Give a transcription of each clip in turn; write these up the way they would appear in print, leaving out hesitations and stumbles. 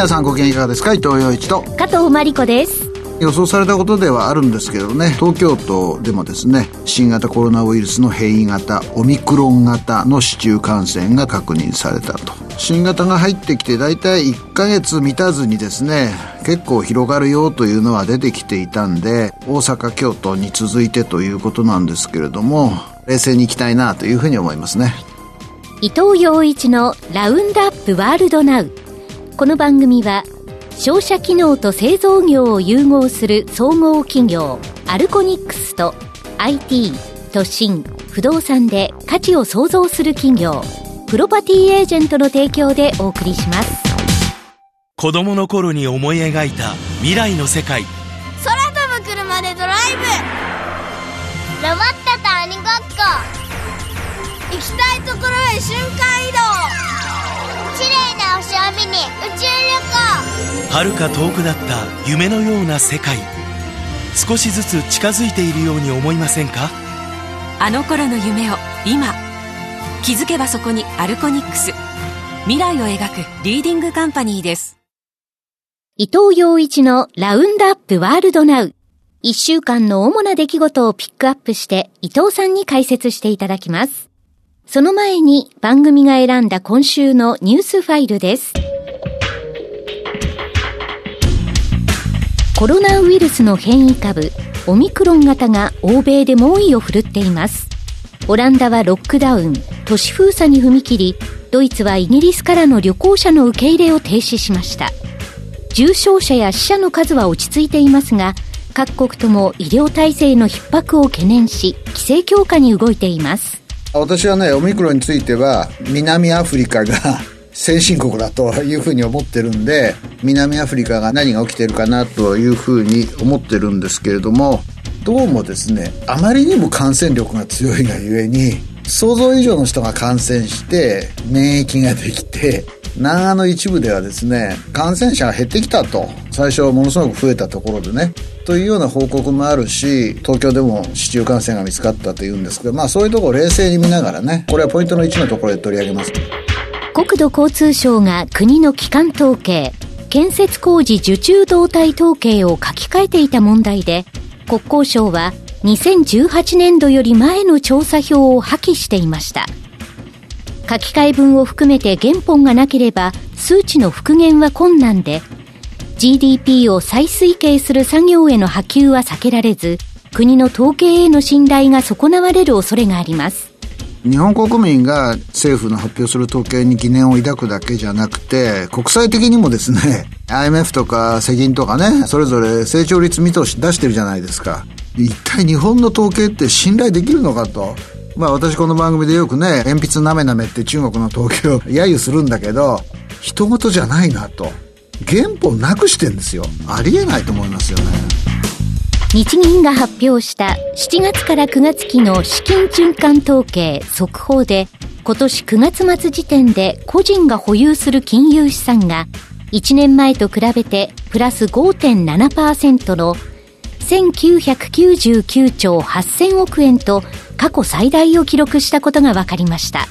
皆さんご機嫌いかがですか。伊藤洋一と加藤真理子です。予想されたことではあるんですけどね、東京都でもですね、新型コロナウイルスの変異型オミクロン型の市中感染が確認されたと。新型が入ってきてだいたい1ヶ月満たずにですね、結構広がるよというのは出てきていたんで、大阪京都に続いてということなんですけれども、冷静にいきたいなというふうに思いますね。伊藤洋一のラウンドアップワールドナウ。この番組は商社機能と製造業を融合する総合企業アルコニックスと IT、都心、不動産で価値を創造する企業プロパティエージェントの提供でお送りします。子供の頃に思い描いた未来の世界、空飛ぶ車でドライブ、ロボットと鬼ごっこ、行きたいところへ瞬間移動、綺麗な星を見に宇宙旅行。遥か遠くだった夢のような世界、少しずつ近づいているように思いませんか。あの頃の夢を今、気づけばそこにアルコニックス、未来を描くリーディングカンパニーです。伊藤洋一のラウンドアップワールドナウ。1週間の主な出来事をピックアップして伊藤さんに解説していただきます。その前に番組が選んだ今週のニュースファイルです。コロナウイルスの変異株、オミクロン型が欧米で猛威を振るっています。オランダはロックダウン、都市封鎖に踏み切り、ドイツはイギリスからの旅行者の受け入れを停止しました。重症者や死者の数は落ち着いていますが、各国とも医療体制の逼迫を懸念し、規制強化に動いています。私はね、オミクロンについては南アフリカが先進国だというふうに思ってるんで、南アフリカが何が起きてるかなというふうに思ってるんですけれども、どうもですね、あまりにも感染力が強いがゆえに想像以上の人が感染して免疫ができて、南アの一部ではですね、感染者が減ってきたと、最初ものすごく増えたところでね、というような報告もあるし、東京でも市中感染が見つかったというんですけど、まあそういうところを冷静に見ながらね、これはポイントの1のところで取り上げます。国土交通省が国の基幹統計、建設工事受注動態統計を書き換えていた問題で、国交省は2018年度より前の調査表を破棄していました。書き換え分を含めて原本がなければ数値の復元は困難で、 GDP を再推計する作業への波及は避けられず、国の統計への信頼が損なわれる恐れがあります。日本国民が政府の発表する統計に疑念を抱くだけじゃなくて、国際的にもですね、 IMF とか世銀とかね、それぞれ成長率見通し出してるじゃないですか。一体日本の統計って信頼できるのかと。まあ私この番組でよくね、鉛筆なめなめって中国の統計を揶揄するんだけど、人事じゃないなと。原本なくしてんですよ。ありえないと思いますよね。日銀が発表した7月から9月期の資金循環統計速報で、今年9月末時点で個人が保有する金融資産が1年前と比べてプラス 5.7% の1999兆8000億円と過去最大を記録したことが分かりました。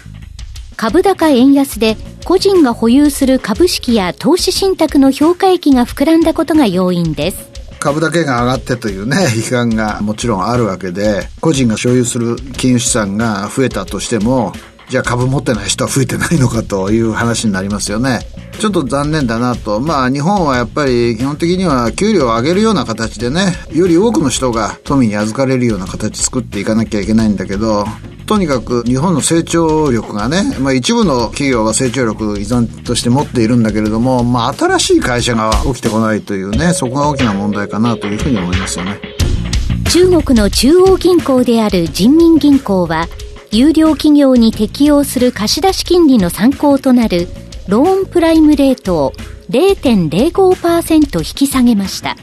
株高円安で個人が保有する株式や投資信託の評価益が膨らんだことが要因です。株だけが上がってというね、批判がもちろんあるわけで、個人が所有する金融資産が増えたとしても、じゃあ株持ってない人は増えてないのかという話になりますよね。ちょっと残念だなと。まあ日本はやっぱり基本的には給料を上げるような形でね、より多くの人が富に預かれるような形作っていかなきゃいけないんだけど、とにかく日本の成長力がね、まあ一部の企業は成長力依存として持っているんだけれども、まあ新しい会社が起きてこないというね、そこが大きな問題かなというふうに思いますよね。中国の中央銀行である人民銀行は、優良企業に適用する貸出金利の参考となるローンプライムレートを 0.05% 引き下げました。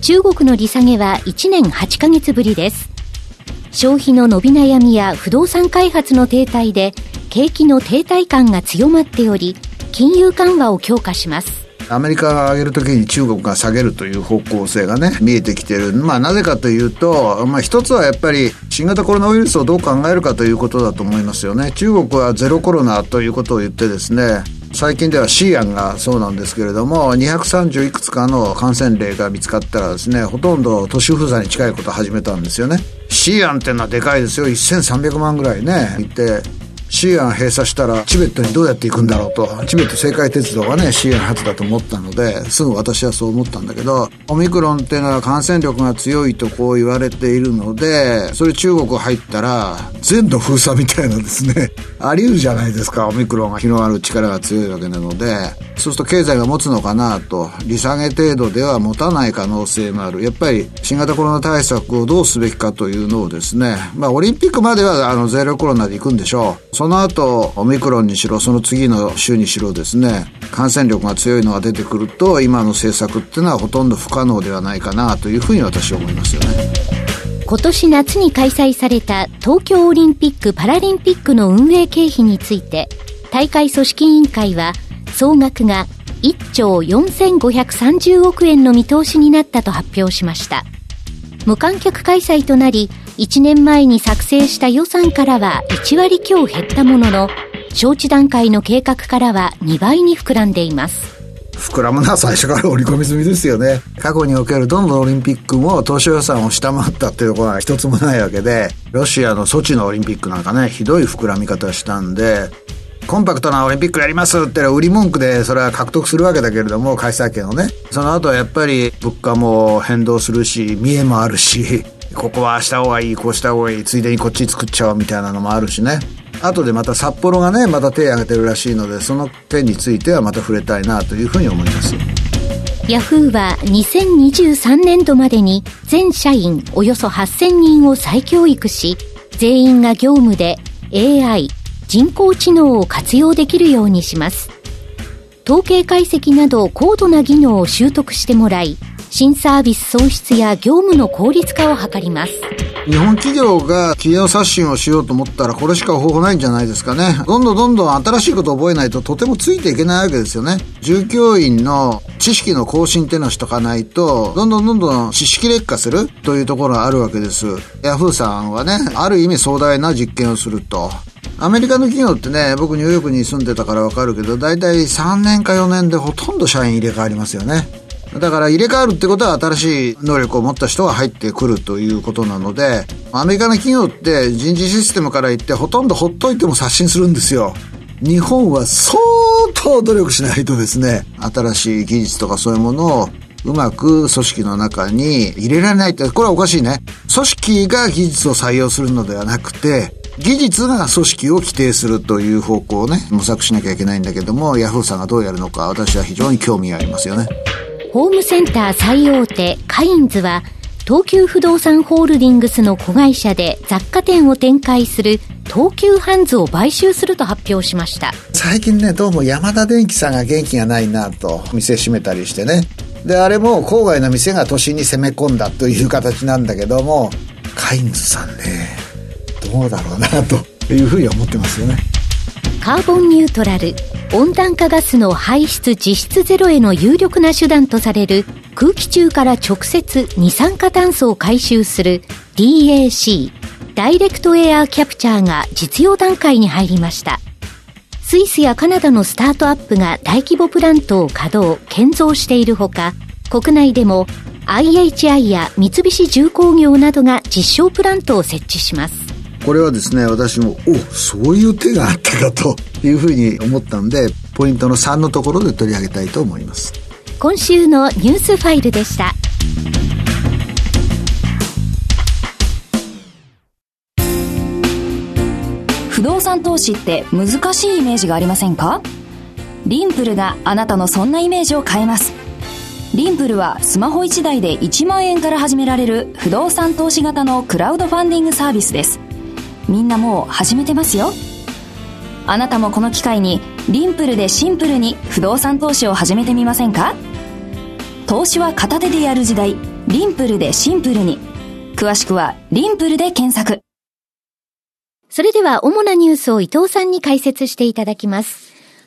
中国の利下げは1年8ヶ月ぶりです。消費の伸び悩みや不動産開発の停滞で景気の停滞感が強まっており、金融緩和を強化します。アメリカが上げるときに中国が下げるという方向性がね、見えてきてる。まあなぜかというと、まあ一つはやっぱり新型コロナウイルスをどう考えるかということだと思いますよね。中国はゼロコロナということを言ってですね、最近ではシーアンがそうなんですけれども、230いくつかの感染例が見つかったらですね、ほとんど都市封鎖に近いことを始めたんですよね。シーアンってのはでかいですよ。1300万ぐらいね行って、シーアン閉鎖したらチベットにどうやって行くんだろうと、チベット青海鉄道がねシーアン発だと思ったので、すぐ私はそう思ったんだけど、オミクロンっていうのは感染力が強いとこう言われているので、それ中国入ったら全土封鎖みたいなですねあり得るじゃないですか。オミクロンが広がる力が強いわけなので、そうすると経済が持つのかなと、利下げ程度では持たない可能性もある。やっぱり新型コロナ対策をどうすべきかというのをですね、オリンピックまではゼロコロナで行くんでしょう。その後オミクロンにしろその次の週にしろですね、感染力が強いのが出てくると今の政策っていうのはほとんど不可能ではないかなというふうに私は思いますよね。今年夏に開催された東京オリンピック・パラリンピックの運営経費について、大会組織委員会は総額が1兆4530億円の見通しになったと発表しました。無観客開催となり、1年前に作成した予算からは1割強減ったものの、招致段階の計画からは2倍に膨らんでいます。膨らむのは最初から織り込み済みですよね。過去におけるどんどんオリンピックも当初予算を下回ったということは一つもないわけで、ロシアのソチのオリンピックなんかね、ひどい膨らみ方したんで、コンパクトなオリンピックやりますって売り文句でそれは獲得するわけだけれども、開催権をね、その後はやっぱり物価も変動するし、見栄もあるし、ここはした方がいい、こうした方がいい、ついでにこっち作っちゃおうみたいなのもあるしね。あとでまた札幌がねまた手を挙げてるらしいので、その件についてはまた触れたいなというふうに思います。ヤフーは2023年度までに全社員およそ8000人を再教育し、全員が業務で AI 人工知能を活用できるようにします。統計解析など高度な技能を習得してもらい、新サービス創出や業務の効率化を図ります。日本企業が企業刷新をしようと思ったらこれしか方法ないんじゃないですかね。どんどん新しいことを覚えないととてもついていけないわけですよね。従業員の知識の更新っていうのをしとかないと、どんどん知識劣化するというところがあるわけです。ヤフーさんはね、ある意味壮大な実験をすると。アメリカの企業ってね、僕ニューヨークに住んでたからわかるけど、だいたい3年か4年でほとんど社員入れ替わりますよね。だから入れ替わるってことは新しい能力を持った人が入ってくるということなので、アメリカの企業って人事システムから言ってほとんどほっといても刷新するんですよ。日本は相当努力しないとですね、新しい技術とかそういうものをうまく組織の中に入れられないって、これはおかしいね。組織が技術を採用するのではなくて、技術が組織を規定するという方向をね、模索しなきゃいけないんだけども、ヤフーさんがどうやるのか私は非常に興味がありますよね。ホームセンター最大手カインズは、東急不動産ホールディングスの子会社で雑貨店を展開する東急ハンズを買収すると発表しました。最近ね、どうも山田電機さんが元気がないなと、店閉めたりしてね。で、あれも郊外の店が都心に攻め込んだという形なんだけども、カインズさんね、どうだろうなというふうに思ってますよね。カーボンニュートラル、温暖化ガスの排出実質ゼロへの有力な手段とされる空気中から直接二酸化炭素を回収する DAC、 ダイレクトエアキャプチャーが実用段階に入りました。スイスやカナダのスタートアップが大規模プラントを稼働・建造しているほか、国内でも IHI や三菱重工業などが実証プラントを設置します。これはですね、私もそういう手があったかというふうに思ったんで、ポイントの3のところで取り上げたいと思います。今週のニュースファイルでした。不動産投資って難しいイメージがありませんか？リンプルがあなたのそんなイメージを変えます。リンプルはスマホ1台で1万円から始められる不動産投資型のクラウドファンディングサービスです。みんなもう始めてますよ。あなたもこの機会にリンプルでシンプルに不動産投資を始めてみませんか？投資は片手でやる時代、リンプルでシンプルに。詳しくはリンプルで検索。それでは主なニュースを伊藤さんに解説していただきます。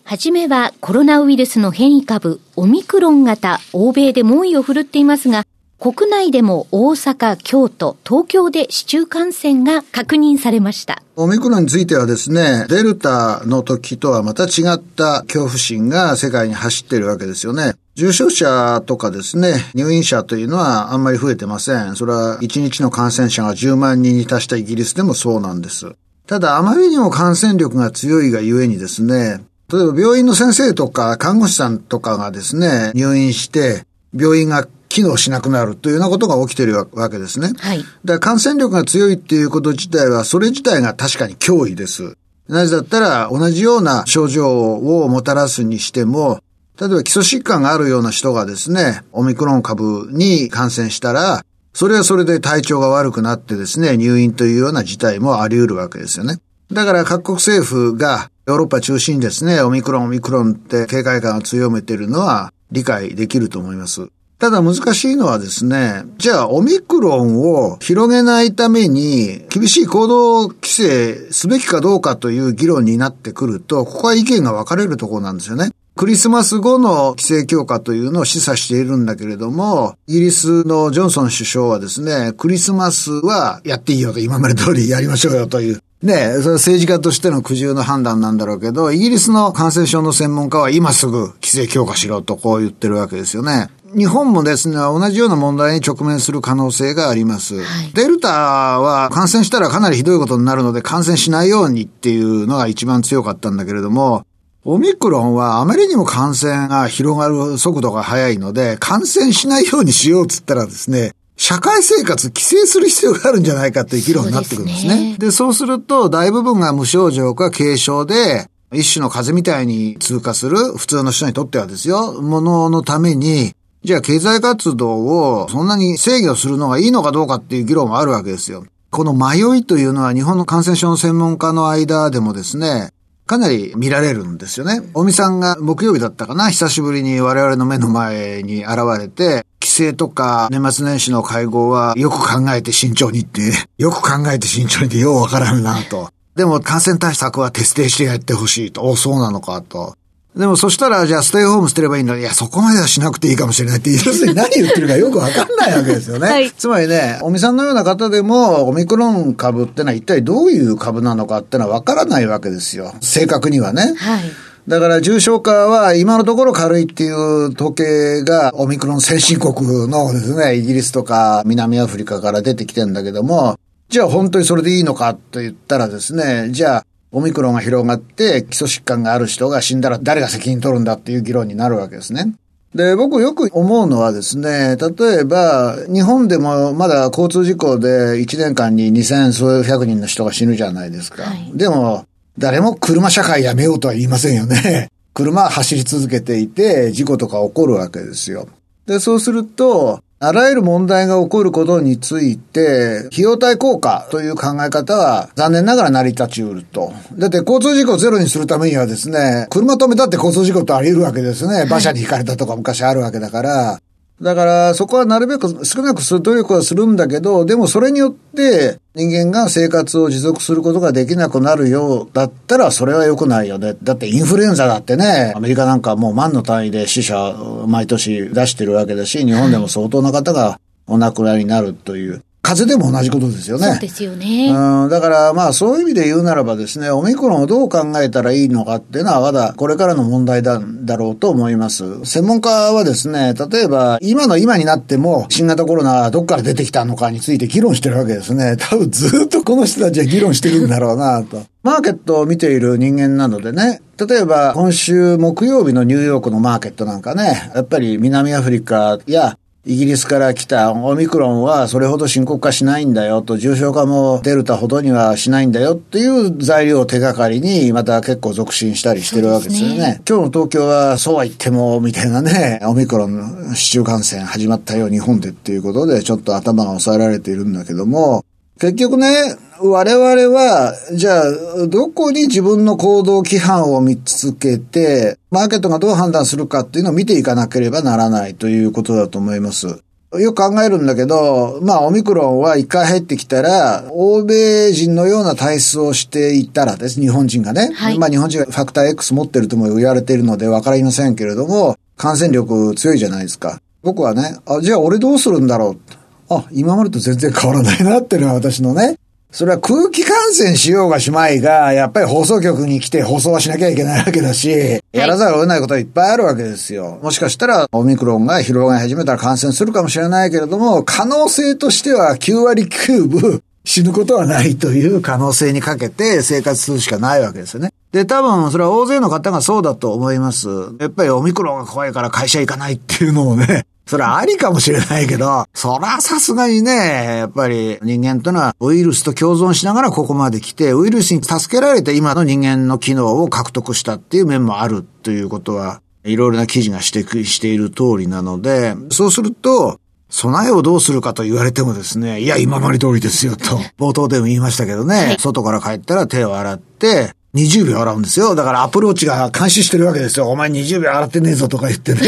はじめはコロナウイルスの変異株オミクロン型、欧米で猛威を振るっていますが、国内でも大阪、京都、東京で市中感染が確認されました。オミクロンについてはですね、デルタの時とはまた違った恐怖心が世界に走っているわけですよね。重症者とかですね、入院者というのはあんまり増えてません。それは1日の感染者が10万人に達したイギリスでもそうなんです。ただあまりにも感染力が強いがゆえにですね、例えば病院の先生とか看護師さんとかがですね、入院して病院が機能しなくなるというようなことが起きているわけですね。はい。だから感染力が強いっていうこと自体は、それ自体が確かに脅威です。なぜだったら同じような症状をもたらすにしても、例えば基礎疾患があるような人がですね、オミクロン株に感染したら、それはそれで体調が悪くなってですね、入院というような事態もあり得るわけですよね。だから各国政府がヨーロッパ中心にですね、オミクロンって警戒感を強めているのは理解できると思います。ただ難しいのはですね、じゃあオミクロンを広げないために厳しい行動規制すべきかどうかという議論になってくると、ここは意見が分かれるところなんですよね。クリスマス後の規制強化というのを示唆しているんだけれども、イギリスのジョンソン首相はですね、クリスマスはやっていいよと、今まで通りやりましょうよという。ねえ、それは政治家としての苦渋の判断なんだろうけど、イギリスの感染症の専門家は今すぐ規制強化しろとこう言ってるわけですよね。日本もですね、同じような問題に直面する可能性があります。はい、デルタは感染したらかなりひどいことになるので感染しないようにっていうのが一番強かったんだけれども、オミクロンはあまりにも感染が広がる速度が速いので、感染しないようにしようって言ったらですね、社会生活規制する必要があるんじゃないかという議論になってくるんですね。で、そうすると大部分が無症状か軽症で一種の風邪みたいに通過する普通の人にとってはですよ、もののためにじゃあ経済活動をそんなに制御するのがいいのかどうかっていう議論もあるわけですよ。この迷いというのは日本の感染症の専門家の間でもですね、かなり見られるんですよね。尾身さんが木曜日だったかな、久しぶりに我々の目の前に現れて、帰省とか年末年始の会合はよく考えて慎重にって、よく考えて慎重にってようわからんなと。でも感染対策は徹底してやってほしいと。お、そうなのかと。でもそしたらじゃあステイホームしてればいいのに、いやそこまではしなくていいかもしれないって、要するに何言ってるかよくわかんないわけですよね。はい、つまりね、尾身さんのような方でもオミクロン株ってのは一体どういう株なのかってのはわからないわけですよ。正確にはね。はい。だから重症化は今のところ軽いっていう統計がオミクロン先進国のですね、イギリスとか南アフリカから出てきてるんだけども、じゃあ本当にそれでいいのかと言ったらですね、じゃあオミクロンが広がって基礎疾患がある人が死んだら誰が責任取るんだっていう議論になるわけですね。で、僕よく思うのはですね、例えば日本でもまだ交通事故で1年間に2000数百人の人が死ぬじゃないですか。はい、でも誰も車社会やめようとは言いませんよね。車は走り続けていて事故とか起こるわけですよ。で、そうするとあらゆる問題が起こることについて費用対効果という考え方は残念ながら成り立ちうると。だって交通事故をゼロにするためにはですね、車止めたって交通事故ってあり得るわけですね。馬車にひかれたとか昔あるわけだから、だからそこはなるべく少なくする努力はするんだけど、でもそれによって人間が生活を持続することができなくなるようだったらそれは良くないよね。だってインフルエンザだってね、アメリカなんかもう万の単位で死者毎年出してるわけだし、日本でも相当な方がお亡くなりになるという、風邪でも同じことですよね。そうですよね。だからまあそういう意味で言うならばですね、オミクロンをどう考えたらいいのかっていうのはまだこれからの問題なんだろうと思います。専門家はですね、例えば今の今になっても新型コロナはどっから出てきたのかについて議論してるわけですね。多分ずっとこの人たちは議論してるんだろうなと。マーケットを見ている人間なのでね、例えば今週木曜日のニューヨークのマーケットなんかね、やっぱり南アフリカやイギリスから来たオミクロンはそれほど深刻化しないんだよと、重症化もデルタほどにはしないんだよっていう材料を手がかりにまた結構続進したりしてるわけですよね。今日の東京はそうは言ってもみたいなね、オミクロンの市中感染始まったよ日本でっていうことでちょっと頭が抑えられているんだけども、結局ね、我々はじゃあどこに自分の行動規範を見つけてマーケットがどう判断するかっていうのを見ていかなければならないということだと思います。よく考えるんだけど、まあオミクロンは一回入ってきたら欧米人のような体質をしていたらです、日本人がね、はい、まあ日本人がファクター X 持ってるとも言われているので分かりませんけれども、感染力強いじゃないですか。僕はね、あ、じゃあ俺どうするんだろう。あ、今までと全然変わらないなっていうのは私のね。それは空気感染しようがしまいが、やっぱり放送局に来て放送はしなきゃいけないわけだし、やらざるを得ないことはいっぱいあるわけですよ。もしかしたらオミクロンが広がり始めたら感染するかもしれないけれども、可能性としては9割9分死ぬことはないという可能性にかけて生活するしかないわけですよね。で、多分それは大勢の方がそうだと思います。やっぱりオミクロンが怖いから会社行かないっていうのもね、それはありかもしれないけど、そらさすがにね、やっぱり人間というのはウイルスと共存しながらここまで来て、ウイルスに助けられて今の人間の機能を獲得したっていう面もあるということは、いろいろな記事が指摘している通りなので、そうすると、備えをどうするかと言われてもですね、いや今まで通りですよと、冒頭でも言いましたけどね、外から帰ったら手を洗って、20秒洗うんですよ。だからアプローチが監視してるわけですよ。お前20秒洗ってねえぞとか言ってね、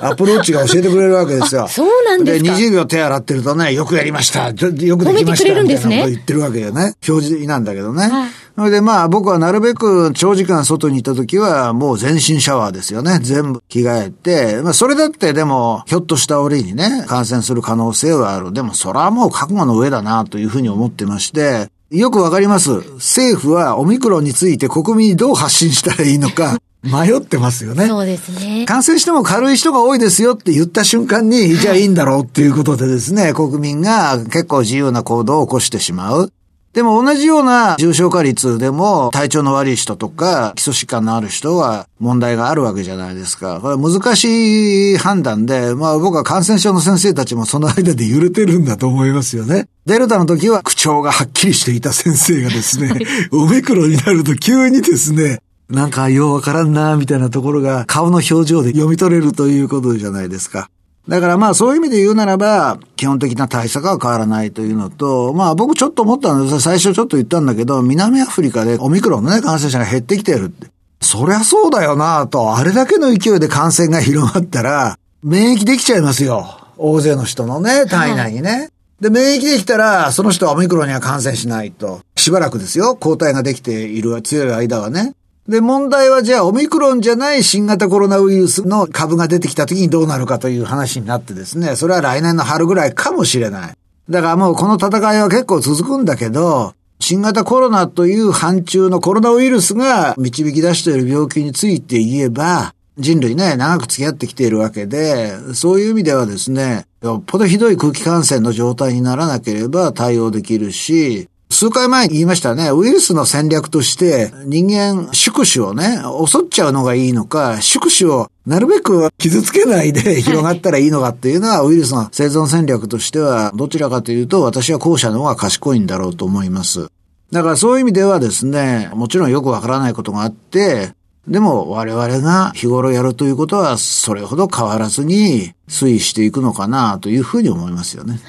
アプローチが教えてくれるわけですよ。そうなんですか。で、20秒手洗ってるとね、よくやりました、よくできました、褒めてくれるんですね。みたいなこと言ってるわけよね。表示なんだけどね。はい、それでまあ僕はなるべく長時間外にいた時はもう全身シャワーですよね。全部着替えて。まあそれだってでもひょっとした折にね、感染する可能性はある。でもそれはもう覚悟の上だなというふうに思ってまして、よくわかります。政府はオミクロンについて国民にどう発信したらいいのか迷ってますよね。そうですね。感染しても軽い人が多いですよって言った瞬間に、じゃあいいんだろうっていうことでですね、国民が結構自由な行動を起こしてしまう。でも同じような重症化率でも体調の悪い人とか基礎疾患のある人は問題があるわけじゃないですか。これ難しい判断で、まあ僕は感染症の先生たちもその間で揺れてるんだと思いますよね。デルタの時は口調がはっきりしていた先生がですね、オミクロンになると急にですね、なんかようわからんなみたいなところが顔の表情で読み取れるということじゃないですか。だからまあそういう意味で言うならば基本的な対策は変わらないというのと、まあ僕ちょっと思ったんです、最初ちょっと言ったんだけど、南アフリカでオミクロンのね感染者が減ってきてるって、そりゃそうだよなと、あれだけの勢いで感染が広がったら免疫できちゃいますよ、大勢の人のね体内にね、はい、で免疫できたらその人はオミクロンには感染しないと、しばらくですよ、抗体ができている強い間はね。で、問題はじゃあオミクロンじゃない新型コロナウイルスの株が出てきた時にどうなるかという話になってですね、それは来年の春ぐらいかもしれない。だからもうこの戦いは結構続くんだけど、新型コロナという範疇のコロナウイルスが導き出している病気について言えば、人類ね、長く付き合ってきているわけで、そういう意味ではですね、よっぽどひどい空気感染の状態にならなければ対応できるし、数回前に言いましたね。ウイルスの戦略として人間宿主をね、襲っちゃうのがいいのか、宿主をなるべく傷つけないで広がったらいいのかっていうのは、ウイルスの生存戦略としてはどちらかというと私は後者の方が賢いんだろうと思います。だからそういう意味ではですね、もちろんよくわからないことがあって、でも我々が日頃やるということはそれほど変わらずに推移していくのかなというふうに思いますよね。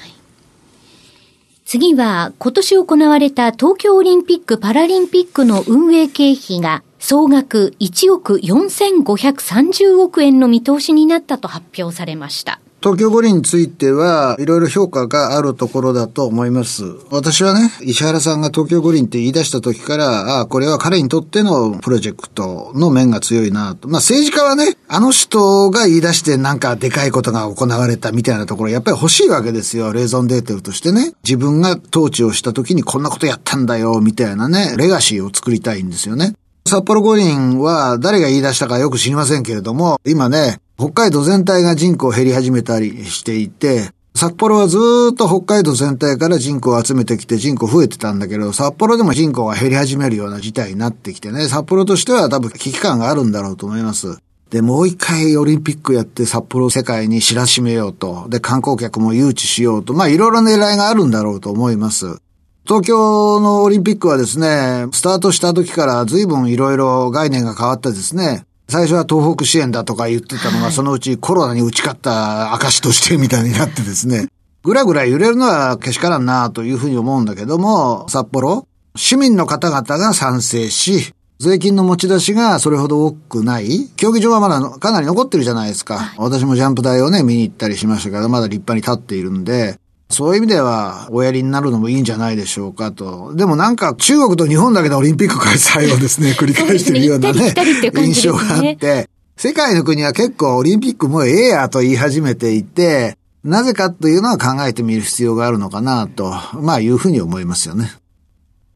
次は今年行われた東京オリンピック・パラリンピックの運営経費が総額1億4530億円の見通しになったと発表されました。東京五輪についてはいろいろ評価があるところだと思います。私はね、石原さんが東京五輪って言い出した時から、これは彼にとってのプロジェクトの面が強いなと。まあ政治家はね、あの人が言い出してなんかでかいことが行われたみたいなところやっぱり欲しいわけですよ。レーゾンデーテルとしてね、自分が統治をした時にこんなことやったんだよみたいなね、レガシーを作りたいんですよね。札幌五輪は誰が言い出したかよく知りませんけれども、今ね、北海道全体が人口減り始めたりしていて、札幌はずーっと北海道全体から人口を集めてきて人口増えてたんだけど、札幌でも人口が減り始めるような事態になってきてね、札幌としては多分危機感があるんだろうと思います。で、もう一回オリンピックやって札幌を世界に知らしめようと、で、観光客も誘致しようと、まあいろいろ狙いがあるんだろうと思います。東京のオリンピックはですね、スタートした時から随分いろいろ概念が変わったですね。最初は東北支援だとか言ってたのが、はい、そのうちコロナに打ち勝った証としてみたいになってですね、ぐらぐら揺れるのはけしからんなというふうに思うんだけども、札幌、市民の方々が賛成し、税金の持ち出しがそれほど多くない。競技場はまだかなり残ってるじゃないですか。はい、私もジャンプ台をね、見に行ったりしましたけど、まだ立派に立っているんで、そういう意味ではおやりになるのもいいんじゃないでしょうかと。でもなんか中国と日本だけでオリンピック開催をですね繰り返してるようなね印象があって、世界の国は結構オリンピックもうええやと言い始めていて、なぜかというのは考えてみる必要があるのかなと、いうふうに思いますよね。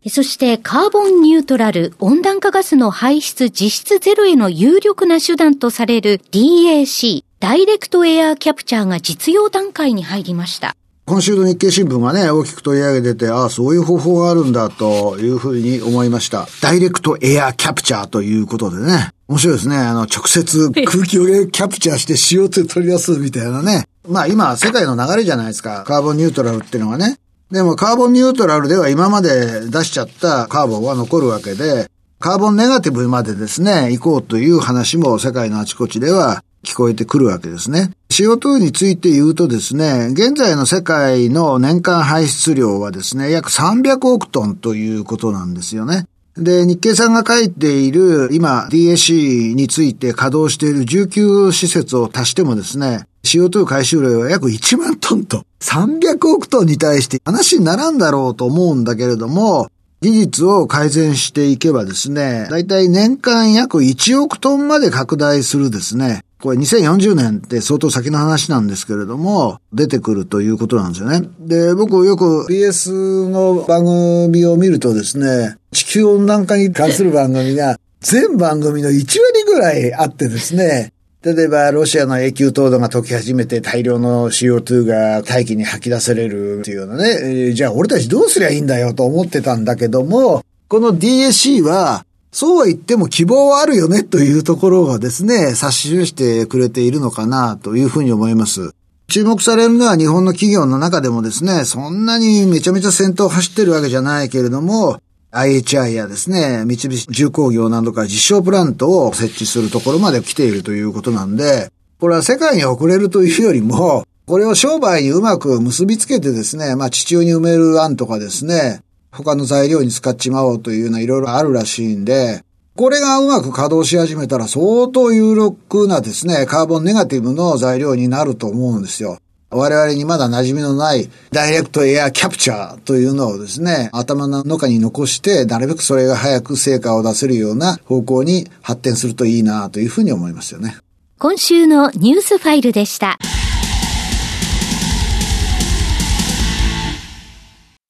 そしてカーボンニュートラル、温暖化ガスの排出実質ゼロへの有力な手段とされる DAC、ダイレクトエアーキャプチャーが実用段階に入りました。今週の日経新聞がね、大きく取り上げてて、そういう方法があるんだというふうに思いました。ダイレクトエアーキャプチャーということでね。面白いですね。直接空気をキャプチャーして CO2 取り出すみたいなね。今、世界の流れじゃないですか。カーボンニュートラルっていうのがね。でもカーボンニュートラルでは今まで出しちゃったカーボンは残るわけで、カーボンネガティブまでですね、行こうという話も世界のあちこちでは聞こえてくるわけですね。CO2 について言うとですね、現在の世界の年間排出量はですね、約300億トンということなんですよね。で、日経さんが書いている、今 DAC について稼働している19施設を足してもですね、CO2 回収量は約1万トンと、300億トンに対して話にならんだろうと思うんだけれども、技術を改善していけばですね、だいたい年間約1億トンまで拡大するですね、これ2040年って相当先の話なんですけれども、出てくるということなんですよね。で、僕よく BS の番組を見るとですね、地球温暖化に関する番組が全番組の1割ぐらいあってですね、例えばロシアの永久凍土が溶け始めて大量の CO2 が大気に吐き出されるっていうようなね、じゃあ俺たちどうすりゃいいんだよと思ってたんだけども、この DAC はそうは言っても希望はあるよねというところがですね、指し示してくれているのかなというふうに思います。注目されるのは日本の企業の中でもですね、そんなにめちゃめちゃ先頭走ってるわけじゃないけれども、IHI やですね、三菱重工業などから実証プラントを設置するところまで来ているということなんで、これは世界に遅れるというよりも、これを商売にうまく結びつけてですね、地中に埋める案とかですね、他の材料に使っちまおうというのはいろいろあるらしいんで、これがうまく稼働し始めたら相当有力なですね、カーボンネガティブの材料になると思うんですよ。我々にまだ馴染みのないダイレクトエアキャプチャーというのをですね、頭の中に残して、なるべくそれが早く成果を出せるような方向に発展するといいなというふうに思いますよね。今週のニュースファイルでした。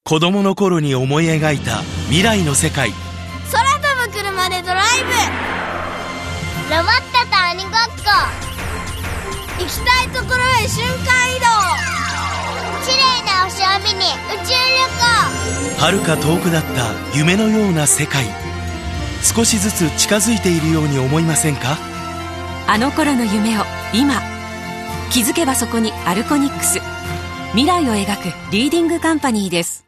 子供の頃に思い描いた未来の世界。空飛ぶ車でドライブ。ロボットと鬼ごっこ。行きたいところへ瞬間移動。綺麗な星を見に宇宙旅行。遥か遠くだった夢のような世界。少しずつ近づいているように思いませんか？あの頃の夢を今。気づけばそこにアルコニックス。未来を描くリーディングカンパニーです。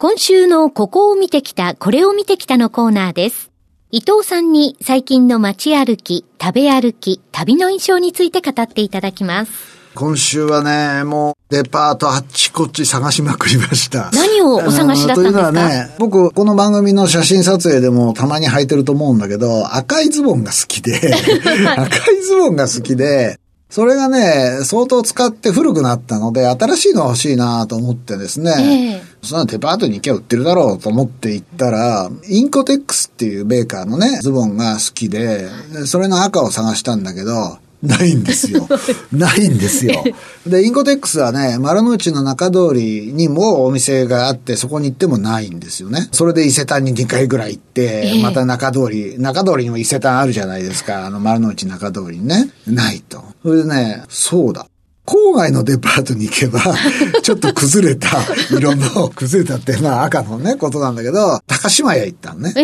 今週のここを見てきた、これを見てきたのコーナーです。伊藤さんに最近の街歩き、食べ歩き、旅の印象について語っていただきます。今週はね、もうデパートあっちこっち探しまくりました。何をお探しだったんですか？というのはね、僕この番組の写真撮影でもたまに履いてると思うんだけど、赤いズボンが好きで、赤いズボンが好きで、それがね、相当使って古くなったので、新しいの欲しいなと思ってですね、そんなデパートに行けば売ってるだろうと思って行ったら、インコテックスっていうメーカーのね、ズボンが好きで、それの赤を探したんだけど、ないんですよ。ないんですよ。で、インコテックスはね、丸の内の中通りにもお店があって、そこに行ってもないんですよね。それで伊勢丹に2回ぐらい行って、また中通りにも伊勢丹あるじゃないですか。丸の内中通りにね。ないと。それでね、そうだ。郊外のデパートに行けば、ちょっと崩れた色の、崩れたって、赤のね、ことなんだけど、高島屋行ったのね。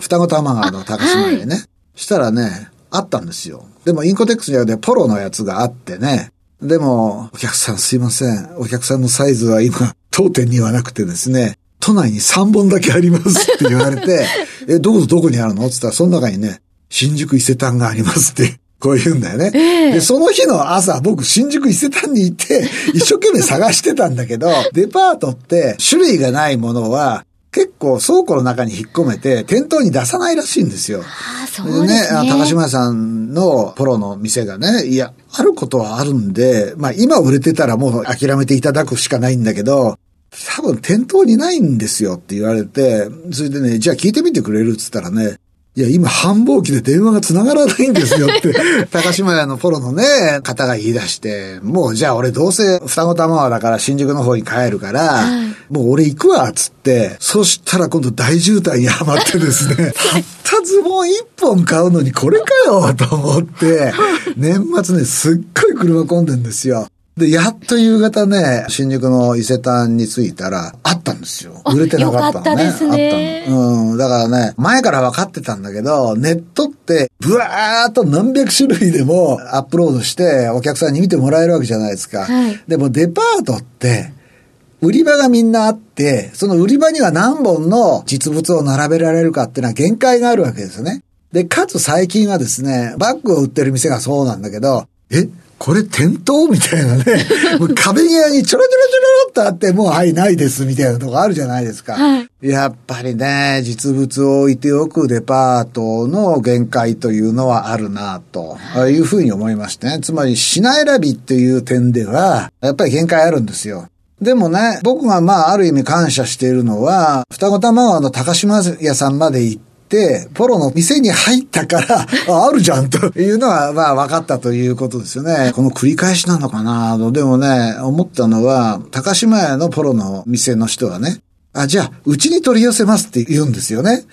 双子玉川の高島屋ね。はい、したらね、あったんですよ。でもインコテックスじゃなくてポロのやつがあってね。でも、お客さんすいません。お客さんのサイズは今、当店にはなくてですね、都内に3本だけありますって言われて、どこにあるのって言ったら、その中にね、新宿伊勢丹がありますって、こう言うんだよね。で、その日の朝、僕新宿伊勢丹に行って、一生懸命探してたんだけど、デパートって種類がないものは、結構倉庫の中に引っ込めて店頭に出さないらしいんですよ。そうですね。高島屋さんのポロの店がね、いや、あることはあるんで、今売れてたらもう諦めていただくしかないんだけど、多分店頭にないんですよって言われて、それでね、じゃあ聞いてみてくれるって言ったらね、いや、今繁忙期で電話が繋がらないんですよって、高島屋のポロのね、方が言い出して、もうじゃあ俺どうせ二子玉川だから新宿の方に帰るから、はい、もう俺行くわ、つって、そしたら今度大渋滞にはまってですね、たったズボン一本買うのにこれかよ、と思って、年末ね、すっごい車混んでんですよ。で、やっと夕方ね、新宿の伊勢丹に着いたら、あったんですよ。売れてなかったのね。よかったですね。あったの。うん。だからね、前から分かってたんだけど、ネットって、ブワーっと何百種類でもアップロードして、お客さんに見てもらえるわけじゃないですか。はい、でもデパートって、売り場がみんなあって、その売り場には何本の実物を並べられるかっていうのは限界があるわけですよね。で、かつ最近はですね、バッグを売ってる店がそうなんだけど、これ店頭みたいなね、もう壁際にちょろちょろちょろっとあって、もうはいないですみたいなとこあるじゃないですか。はい、やっぱりね、実物を置いておくデパートの限界というのはあるなというふうに思いましてね。つまり品選びという点では、やっぱり限界あるんですよ。でもね、僕がまあある意味感謝しているのは、二子玉川の高島屋さんまで行って、で、ポロの店に入ったから、あるじゃんというのは、まあ分かったということですよね。この繰り返しなのかな。でもね、思ったのは、高島屋のポロの店の人はね、じゃあ、うちに取り寄せますって言うんですよね。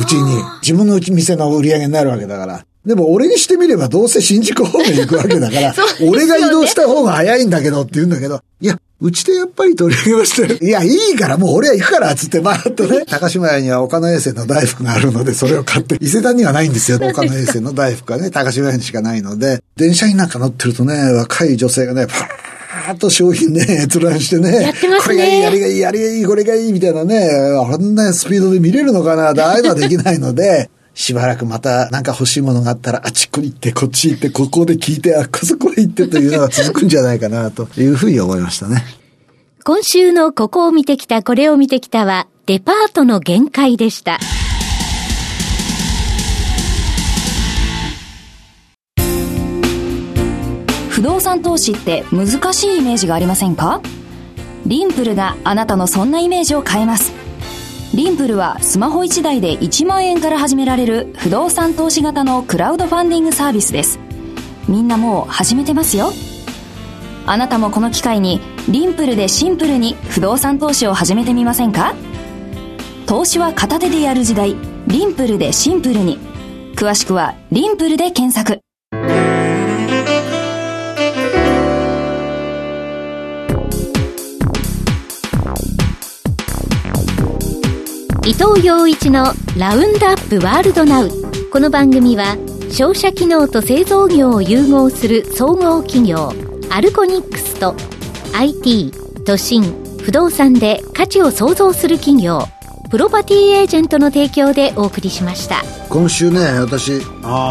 うちに。自分のうち店の売り上げになるわけだから。でも俺にしてみればどうせ新宿方面行くわけだから、俺が移動した方が早いんだけどって言うんだけど、いや、うちでやっぱり取り上げまして、いや、いいからもう俺は行くから、つってバーッとね、高島屋には岡野衛生の大福があるので、それを買って、伊勢丹にはないんですよ。岡野衛生の大福がね、高島屋にしかないので、電車になんか乗ってるとね、若い女性がね、パーッと商品ね、閲覧してね、やってますね。これがいい、あれがいい、あれがいい、これがいい、みたいなね、あんなスピードで見れるのかな、ああいうのはできないので、しばらくまたなんか欲しいものがあったら、あっちこ行って、こっち行って、ここで聞いて、あっこそこへ行ってというのが続くんじゃないかなというふうに思いましたね。今週のここを見てきた、これを見てきたは、デパートの限界でした。不動産投資って難しいイメージがありませんか？リンプルがあなたのそんなイメージを変えます。リンプルはスマホ1台で1万円から始められる不動産投資型のクラウドファンディングサービスです。みんなもう始めてますよ。あなたもこの機会にリンプルでシンプルに不動産投資を始めてみませんか？投資は片手でやる時代、リンプルでシンプルに。詳しくはリンプルで検索。伊藤洋一のラウンドアップワールドナウ。この番組は商社機能と製造業を融合する総合企業アルコニックスと IT、都心、不動産で価値を創造する企業プロパティエージェントの提供でお送りしました。今週ね、私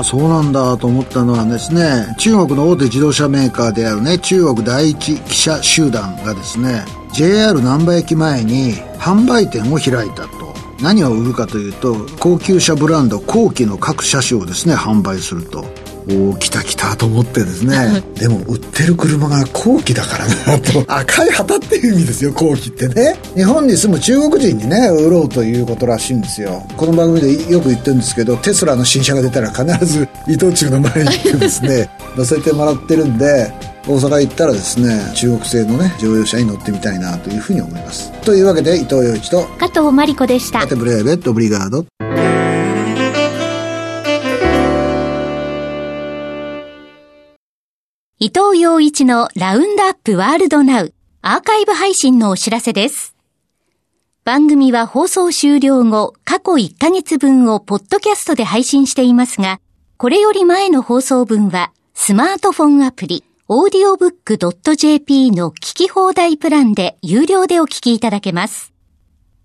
そうなんだと思ったのはですね、中国の大手自動車メーカーであるね、中国第一汽車集団がですね、 JR 難波駅前に販売店を開いたと。何を売るかというと、高級車ブランド後期の各車種をですね、販売すると。おー、来た来たと思ってですねでも売ってる車が後期だからなと赤い旗っていう意味ですよ、後期ってね。日本に住む中国人にね、売ろうということらしいんですよ。この番組でよく言ってるんですけど、テスラの新車が出たら必ず伊藤忠の前に行ってですね乗せてもらってるんで、大阪行ったらですね、中国製のね、乗用車に乗ってみたいなというふうに思います。というわけで、伊藤洋一と加藤真理子でした。アテブレーベットブリガード。伊藤洋一のラウンドアップワールドナウ。アーカイブ配信のお知らせです。番組は放送終了後、過去1ヶ月分をポッドキャストで配信していますが、これより前の放送分はスマートフォンアプリaudiobook.jp の聞き放題プランで有料でお聞きいただけます。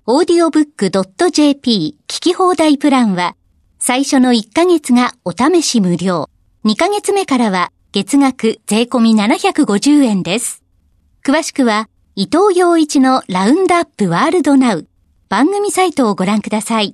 audiobook.jp 聞き放題プランは、最初の1ヶ月がお試し無料、2ヶ月目からは月額税込み750円です。詳しくは、伊藤洋一のラウンドアップワールドナウ番組サイトをご覧ください。